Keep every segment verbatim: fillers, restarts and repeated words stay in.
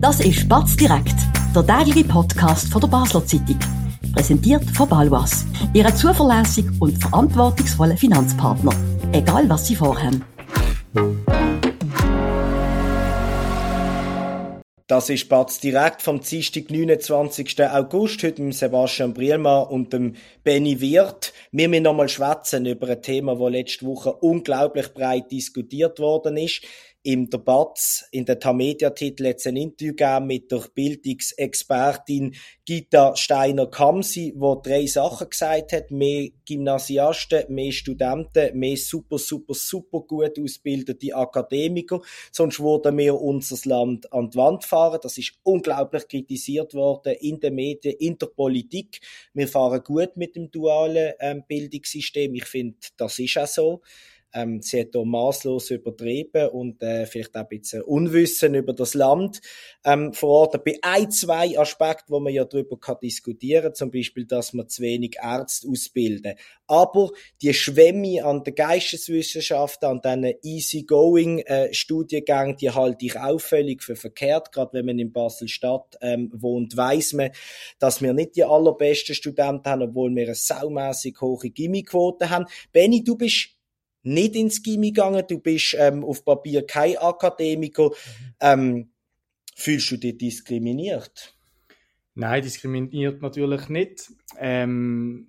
Das ist BaZ Direkt, der tägliche Podcast von der Basler Zeitung. Präsentiert von Balwas, Ihrem zuverlässigen und verantwortungsvollen Finanzpartner. Egal, was Sie vorhaben. Das ist BaZ Direkt vom Dienstag, neunundzwanzigsten August, heute mit Sebastian Briellmann und dem Benny Wirth. Wir müssen nochmal schwätzen über ein Thema, das letzte Woche unglaublich breit diskutiert worden ist. Im Debatz, in der T A Media Titel jetzt ein Interview gegeben mit der Bildungsexpertin Gita Steiner-Kamsi, die drei Sachen gesagt hat. Mehr Gymnasiasten, mehr Studenten, mehr super, super, super gut ausgebildete Akademiker. Sonst würden wir unser Land an die Wand fahren. Das ist unglaublich kritisiert worden in den Medien, in der Politik. Wir fahren gut mit dem dualen ähm, Bildungssystem. Ich finde, das ist auch so. Ähm, sie hat hier masslos übertrieben und äh, vielleicht auch ein bisschen Unwissen über das Land ähm, verortet. Bei ein, zwei Aspekten, wo man ja darüber kann diskutieren kann, zum Beispiel, dass man zu wenig Ärzte ausbilden. Aber die Schwemme an den Geisteswissenschaften, an diesen Easy-Going-Studiengängen, äh, die halte ich auch völlig für verkehrt. Gerade wenn man in Basel-Stadt ähm, wohnt, weiss man, dass wir nicht die allerbesten Studenten haben, obwohl wir eine saumässig hohe Gimmiquote haben. Benni, du bist nicht ins Gymi gegangen, du bist ähm, auf Papier kein Akademiker. Ähm, fühlst du dich diskriminiert? Nein, diskriminiert natürlich nicht. Ähm,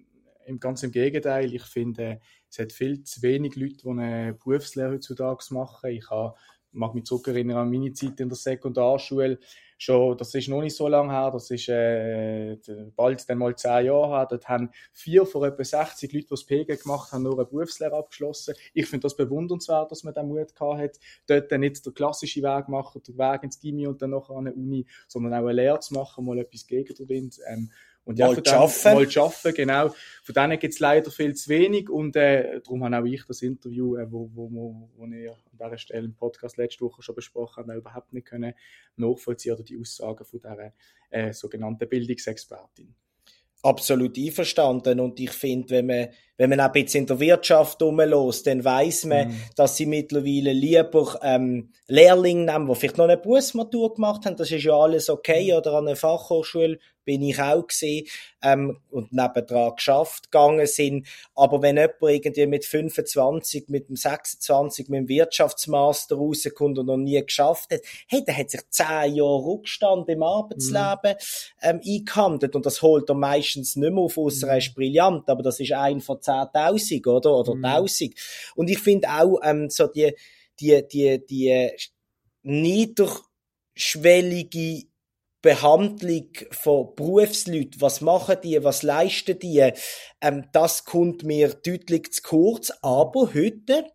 ganz im Gegenteil, ich finde, es hat viel zu wenig Leute, die eine Berufslehre heutzutage machen. Ich habe, mag mich zurückerinnern an meine Zeit in der Sekundarschule. Schon, das ist noch nicht so lange her, das ist äh, bald dann mal zehn Jahre her. Dort haben vier von etwa sechzig Leuten, die das P G gemacht haben, nur eine Berufslehre abgeschlossen. Ich finde das bewundernswert, dass man den Mut gehabt hat, dort dann nicht den klassischen Weg machen, den Weg ins Gymi und dann nachher an eine Uni, sondern auch eine Lehre zu machen, mal etwas gegen den Wind. Ähm, und ja, mal zu arbeiten. Mal zu arbeiten, genau. Von denen gibt es leider viel zu wenig und äh, darum habe auch ich das Interview, äh, wo, wo, wo, wo ich an dieser Stelle im Podcast letzte Woche schon besprochen habe, überhaupt nicht können nachvollziehen oder die Aussagen von dieser äh, sogenannten Bildungsexpertin. Absolut einverstanden. Und ich finde, wenn man, wenn man auch ein bisschen in der Wirtschaft rumlässt, dann weiss man, mm. dass sie mittlerweile lieber, ähm, Lehrlinge nehmen, die vielleicht noch eine Berufsmatur gemacht haben. Das ist ja alles okay. Oder an einer Fachhochschule bin ich auch gesehen, ähm, und nebendran geschafft gegangen sind. Aber wenn jemand irgendwie mit fünfundzwanzig, mit dem sechsundzwanzig, mit dem Wirtschaftsmaster rauskommt und noch nie geschafft hat, hey, der hat sich zehn Jahre Rückstand im Arbeitsleben, mm. ähm, eingehandelt. Und das holt er meistens nicht mehr auf, ausser er ist brillant. Aber das ist ein von zehntausend, oder? Oder mm. tausend. Und ich finde auch, ähm, so die, die, die, die niederschwellige Behandlung von Berufsleuten, was machen die, was leisten die, ähm, das kommt mir deutlich zu kurz. Aber heute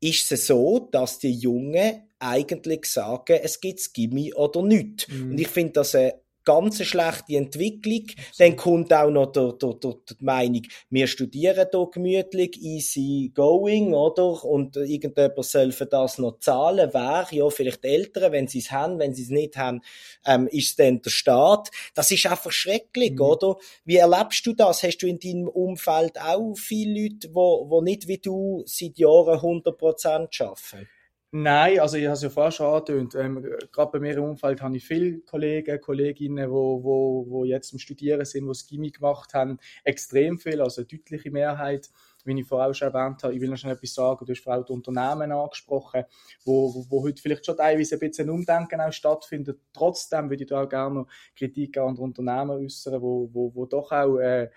ist es so, dass die Jungen eigentlich sagen, es gibt das Gymi oder nichts. Mhm. Und ich finde das eine ganz schlechte Entwicklung. Dann kommt auch noch der, der, der, der Meinung, wir studieren hier gemütlich, easy going, oder? Und irgendjemand soll für das noch zahlen. Wer? Ja, vielleicht die Eltern, wenn sie es haben, wenn sie es nicht haben, ähm, ist es dann der Staat. Das ist einfach schrecklich, mhm. oder? Wie erlebst du das? Hast du in deinem Umfeld auch viele Leute, die nicht wie du seit Jahren hundert Prozent arbeiten? Nein, also ich habe es ja vorher schon angetönt. Ähm, gerade bei mir im Umfeld habe ich viele Kollegen, Kolleginnen, die wo, wo, wo jetzt am Studieren sind, die das Gymi gemacht haben. Extrem viel, also eine deutliche Mehrheit. Wie ich vorher auch schon erwähnt habe, ich will noch schon etwas sagen, du hast vor allem die Unternehmen angesprochen, wo, wo, wo heute vielleicht schon teilweise ein bisschen Umdenken auch stattfindet. Trotzdem würde ich da auch gerne noch Kritik an Unternehmen äußern, wo, wo, wo doch auch äh,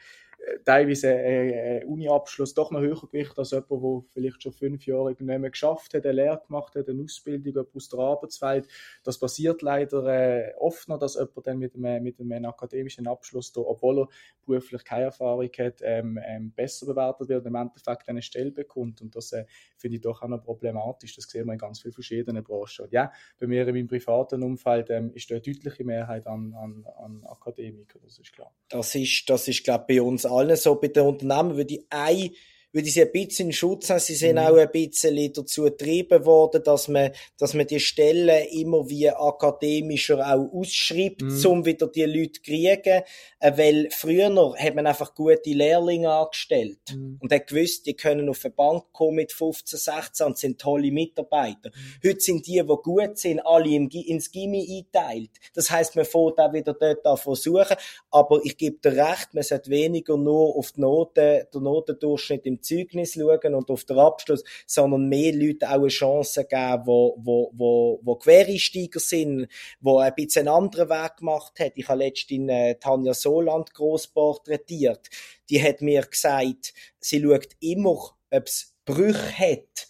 teilweise äh, Uni-Abschluss doch noch höher gewichtet als jemand, der vielleicht schon fünf Jahre nicht mehr geschafft hat, eine Lehre gemacht hat, eine Ausbildung aus der Arbeitswelt. Das passiert leider äh, oft noch, dass jemand dann mit einem, mit einem akademischen Abschluss, da, obwohl er beruflich keine Erfahrung hat, ähm, ähm, besser bewertet wird und im Endeffekt eine Stelle bekommt. Und das äh, finde ich doch auch noch problematisch. Das sehen wir in ganz vielen verschiedenen Branchen. Und ja, bei mir in meinem privaten Umfeld ähm, ist da eine deutliche Mehrheit an, an, an Akademikern, das ist klar. Das ist, das ist glaube ich, bei uns allen so. Bei den Unternehmen würde ich ein, würde ich sie ein bisschen in Schutz haben. Sie sind mhm. auch ein bisschen dazu getrieben worden, dass man, dass man die Stellen immer wie akademischer auch ausschreibt, mhm. um wieder die Leute zu kriegen. Weil früher hat man einfach gute Lehrlinge angestellt mhm. und hat gewusst, die können auf eine Bank kommen mit fünfzehn, sechzehn und sind tolle Mitarbeiter. Mhm. Heute sind die, die gut sind, alle im, ins Gymi eingeteilt. Das heisst, man fährt auch wieder dort an versuchen. Aber ich gebe dir recht, man sollte weniger nur auf die Noten, den Notendurchschnitt im Zeugnis schauen und auf den Abschluss, sondern mehr Leute auch eine Chance geben, die Quereinsteiger sind, die ein bisschen einen anderen Weg gemacht haben. Ich habe letztens äh, Tanja Soland gross porträtiert. Die hat mir gesagt, sie schaut immer, ob es Brüche hat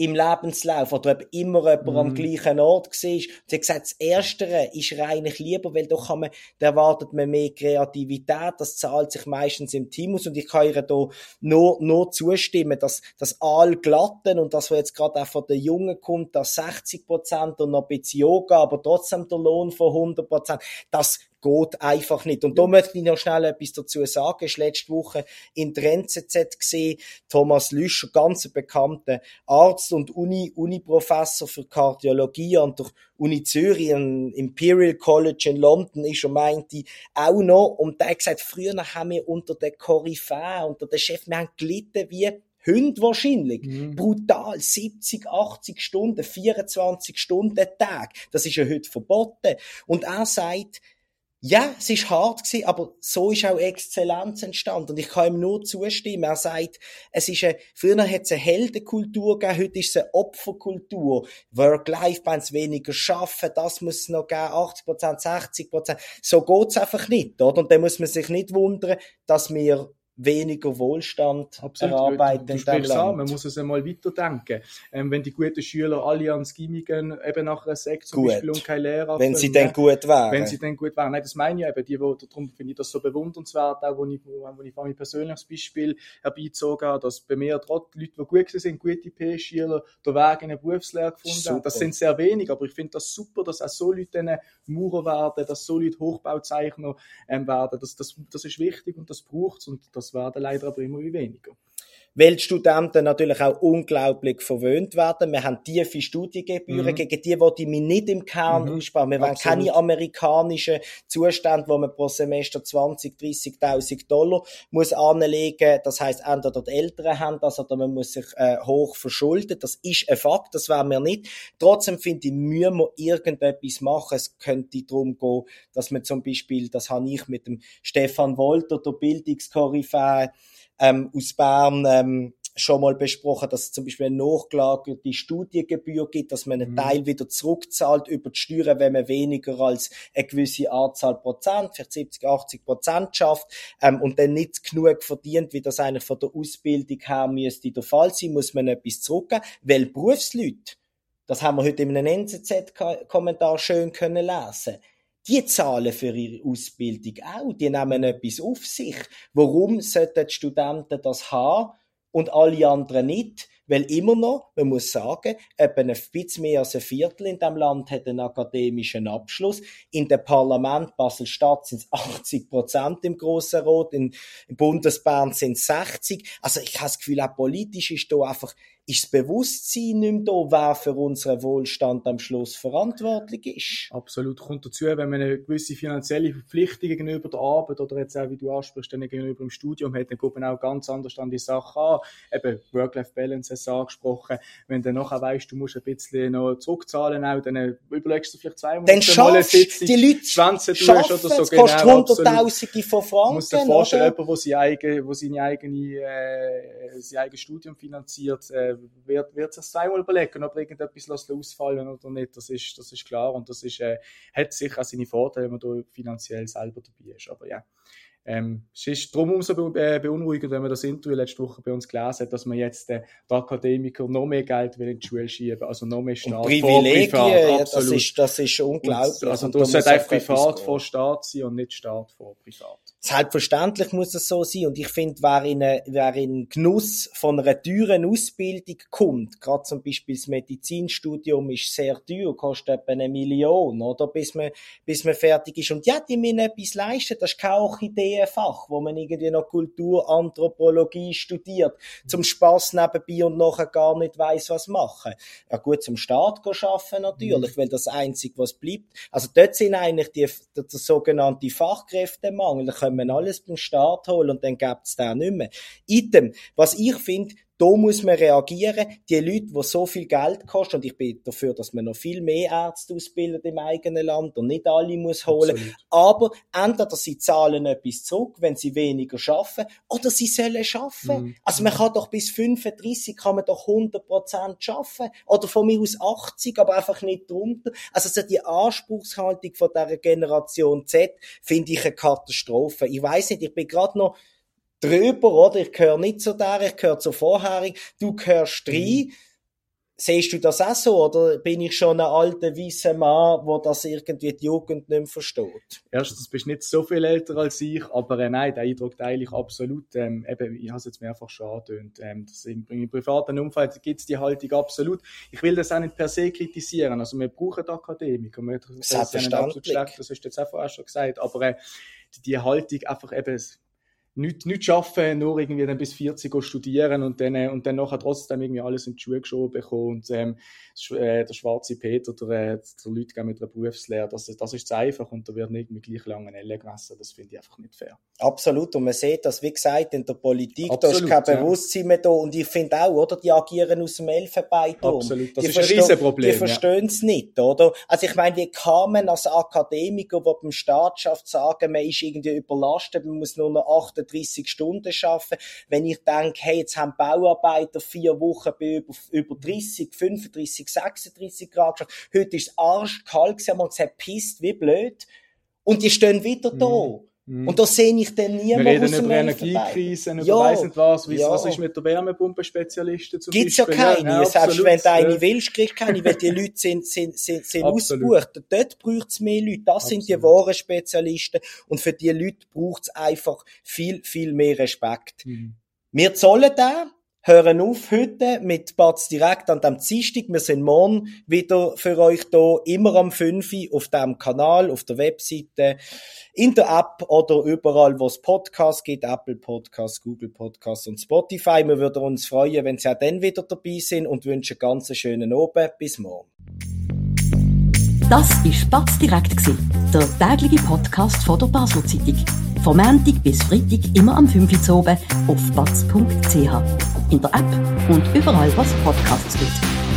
im Lebenslauf oder ob immer jemand mm. am gleichen Ort war. Sie hat gesagt, das Erstere ist eigentlich lieber, weil da kann man, da erwartet man mehr Kreativität, das zahlt sich meistens im Team aus und ich kann ihr da nur, nur zustimmen, dass das Allglatten und das, was jetzt gerade auch von den Jungen kommt, dass sechzig Prozent und noch ein bisschen Yoga, aber trotzdem der Lohn von hundert Prozent, das geht einfach nicht. Und da möchte ich noch schnell etwas dazu sagen. Ich habe letzte Woche in der N Z Z gesehen, Thomas Lüscher, ganz ein bekannter Arzt und Uni, Uni-Professor für Kardiologie an der Uni Zürich, am Imperial College in London, ist er meinte auch noch. Und der hat gesagt, früher haben wir unter den Koryphäen, unter den Chefs, wir haben gelitten wie Hunde wahrscheinlich. Mhm. Brutal. siebzig, achtzig Stunden, vierundzwanzig Stunden Tag. Das ist ja heute verboten. Und er sagt, ja, es ist hart gewesen, aber so ist auch Exzellenz entstanden. Und ich kann ihm nur zustimmen. Er sagt, es ist eine, früher hat es eine Heldenkultur gegeben, heute ist es eine Opferkultur. Work-Life-Balance, weniger arbeiten, das muss es noch geben, achtzig Prozent, sechzig Prozent. So geht's einfach nicht, oder? Und dann muss man sich nicht wundern, dass wir weniger Wohlstand erarbeiten. Du sprichst an, man muss es einmal weiterdenken. Ähm, wenn die guten Schüler alle ans Gymi gehen, eben nach einer Sekt zum gut. Beispiel und keine Lehrer. Wenn sie dann gut wären. Wenn sie dann gut wären. Nein, das meine ich eben. Die, die, darum finde ich das so bewundernswert, auch wo ich, wo ich mein persönliches Beispiel herbeizogen habe, dass bei mir trotz Leute, die gut sind, gute P S-Schüler, den Weg in eine Berufslehre gefunden haben. Das sind sehr wenig, aber ich finde das super, dass auch so Leute dann Maurer werden, dass so Leute Hochbauzeichner ähm, werden. Das, das, das ist wichtig und das braucht es und das Das werden leider aber immer weniger. Weil die Studenten natürlich auch unglaublich verwöhnt werden. Wir haben tiefe Studiengebühren, mhm. gegen die will ich mich nicht im Kern mhm. aussparen. Wir Absolut. wollen keine amerikanischen Zustände, wo man pro Semester zwanzig, dreissig tausend Dollar muss anlegen. Das heisst, entweder die Eltern haben das oder man muss sich äh, hoch verschulden. Das ist ein Fakt, das wollen wir nicht. Trotzdem finde ich, müssen wir irgendetwas machen. Es könnte darum gehen, dass man zum Beispiel, das habe ich mit dem Stefan Wolter, der Bildungskoryphäe, Ähm, aus Bern ähm, schon mal besprochen, dass es zum Beispiel eine nachgelagerte Studiengebühr gibt, dass man einen mhm. Teil wieder zurückzahlt über die Steuern, wenn man weniger als eine gewisse Anzahl Prozent, vielleicht siebzig, achtzig Prozent schafft ähm, und dann nicht genug verdient, wie das eigentlich von der Ausbildung her müsste der Fall sein, muss man etwas zurückgeben, weil Berufsleute, das haben wir heute in einem N Z Z-Kommentar schön können lesen, die zahlen für ihre Ausbildung auch. Die nehmen etwas auf sich. Warum sollten die Studenten das haben und alle anderen nicht? Weil immer noch, man muss sagen, etwa ein bisschen mehr als ein Viertel in diesem Land hat einen akademischen Abschluss. In dem Parlament Basel-Stadt sind es achtzig Prozent im Grossen Rat, in Bundesbahn sind es sechzig. Also ich habe das Gefühl, auch politisch ist da einfach ist das Bewusstsein nicht mehr da, wer für unseren Wohlstand am Schluss verantwortlich ist. Absolut. Kommt dazu, wenn man eine gewisse finanzielle Verpflichtung gegenüber der Arbeit oder jetzt auch, wie du ansprichst, dann gegenüber dem Studium hat, dann kommt man auch ganz anders an die Sache an. Eben, Work-Life-Balance hast du angesprochen. Wenn du nachher weisst, du musst ein bisschen noch zurückzahlen, auch, dann überlegst du vielleicht zwei Monate dann schaffst mal eine Sitzung, die Leute zwanzig schaffen, oder so. Es genau, kostet hunderttausende von Franken. Du musst dir vorstellen, jemand, der sein eigenes äh, eigene Studium finanziert, äh, wird, wird sich zweimal überlegen, ob irgendetwas ausfallen oder nicht. Das ist, das ist klar und das ist, äh, hat sicher auch seine Vorteile, wenn man da finanziell selber dabei ist. Aber ja, ähm, es ist darum umso be- beunruhigend, wenn man das Interview letzte Woche bei uns gelesen hat, dass man jetzt äh, der Akademiker noch mehr Geld will in die Schule schieben, also noch mehr Staat und Privilegien, vor Privat. Absolut. Ja, das, ist, das ist unglaublich. Und, also und da sollte einfach Privat vor Staat sein und nicht Staat vor Privat. Selbstverständlich muss das so sein. Und ich finde, wer in, eine, wer in Genuss von einer teuren Ausbildung kommt, gerade zum Beispiel das Medizinstudium ist sehr teuer, kostet etwa eine Million, oder? Bis man, bis man fertig ist. Und ja, die müssen etwas leisten. Das ist kein Orchideenfach, wo man irgendwie noch Kultur, Anthropologie studiert, zum Spass nebenbei und nachher gar nicht weiss, was machen. Ja gut, zum Staat arbeiten natürlich, mhm. weil das Einzige, was bleibt. Also dort sind eigentlich die, der, der sogenannte Fachkräftemangel. Da können wir alles beim Staat holen und dann gibt's da nicht mehr. Item, was ich finde, da muss man reagieren. Die Leute, die so viel Geld kosten, und ich bin dafür, dass man noch viel mehr Ärzte ausbildet im eigenen Land und nicht alle muss holen. Absolut. Aber entweder sie zahlen etwas zurück, wenn sie weniger schaffen, oder sie sollen schaffen. Mhm. Also man kann doch bis fünfunddreissig kann man doch hundert Prozent schaffen. Oder von mir aus achtzig, aber einfach nicht drunter. Also so die Anspruchshaltung von dieser Generation Z finde ich eine Katastrophe. Ich weiss nicht, ich bin gerade noch drüber, oder? Ich gehöre nicht zu der, ich gehöre zur vorherigen. Du gehörst rein. Mhm. Siehst du das auch so? Oder bin ich schon ein alter, weißer Mann, der das irgendwie die Jugend nicht mehr versteht? Erstens bist du nicht so viel älter als ich, aber äh, nein, der Eindruck teile ich absolut. Ähm, eben, ich habe es jetzt mehrfach schon angetönt. Ähm, Im privaten Umfeld gibt es die Haltung absolut. Ich will das auch nicht per se kritisieren. Also wir brauchen Akademiker. Wir, das das ist ja absolut schlecht, das hast du jetzt auch schon gesagt. Aber äh, die, die Haltung einfach eben... Nicht, nicht arbeiten, nur irgendwie dann bis vierzig studieren und dann, und dann nachher trotzdem irgendwie alles in die Schuhe geschoben bekommen. Und, ähm, der schwarze Peter, der, der Leute gehen mit einer Berufslehre, das, das ist zu einfach und da wird nicht mit gleich langen Ellen gemessen. Das finde ich einfach nicht fair. Absolut. Und man sieht das, wie gesagt, in der Politik, absolut, da ist kein ja. Bewusstsein mehr da. Und ich finde auch, oder? Die agieren aus dem Elfenbeinturm. Absolut. Das die ist ein Riesenproblem. Die verstehen es ja. nicht, oder? Also ich meine, wie kann man als Akademiker, der beim Staat schafft, sagen, man ist irgendwie überlastet, man muss nur noch achten, dreißig Stunden arbeiten. Wenn ich denke, hey, jetzt haben Bauarbeiter vier Wochen bei über, über dreißig, fünfunddreissig, sechsunddreissig Grad geschafft. Heute ist es arschkalt, sie haben gesagt, pisst wie blöd. Und die stehen wieder da. Mm. Und da sehe ich dann niemanden. Wir reden über Energiekrisen, über weiss nicht was. Weiss, ja. Was ist mit der Wärmepumpenspezialisten zum Gibt's Beispiel? Gibt es ja keine. Ja, selbst wenn du eine willst, kriegst du keine, weil die Leute sind, sind, sind, sind ausgebucht. Dort braucht es mehr Leute. Das absolut. Sind die wahren Spezialisten. Und für die Leute braucht es einfach viel, viel mehr Respekt. Mhm. Wir zollen den. Hören auf heute mit BaZ Direkt an diesem Dienstag. Wir sind morgen wieder für euch da, immer am fünf Uhr auf diesem Kanal, auf der Webseite, in der App oder überall, wo es Podcasts gibt, Apple Podcasts, Google Podcasts und Spotify. Wir würden uns freuen, wenn Sie auch dann wieder dabei sind und wünschen einen ganz schönen Abend. Bis morgen. Das war BaZ Direkt, der tägliche Podcast von der Basler Zeitung. Vom Montag bis Freitag immer am fünf Uhr oben auf batz punkt c h, in der App und überall, was Podcasts gibt.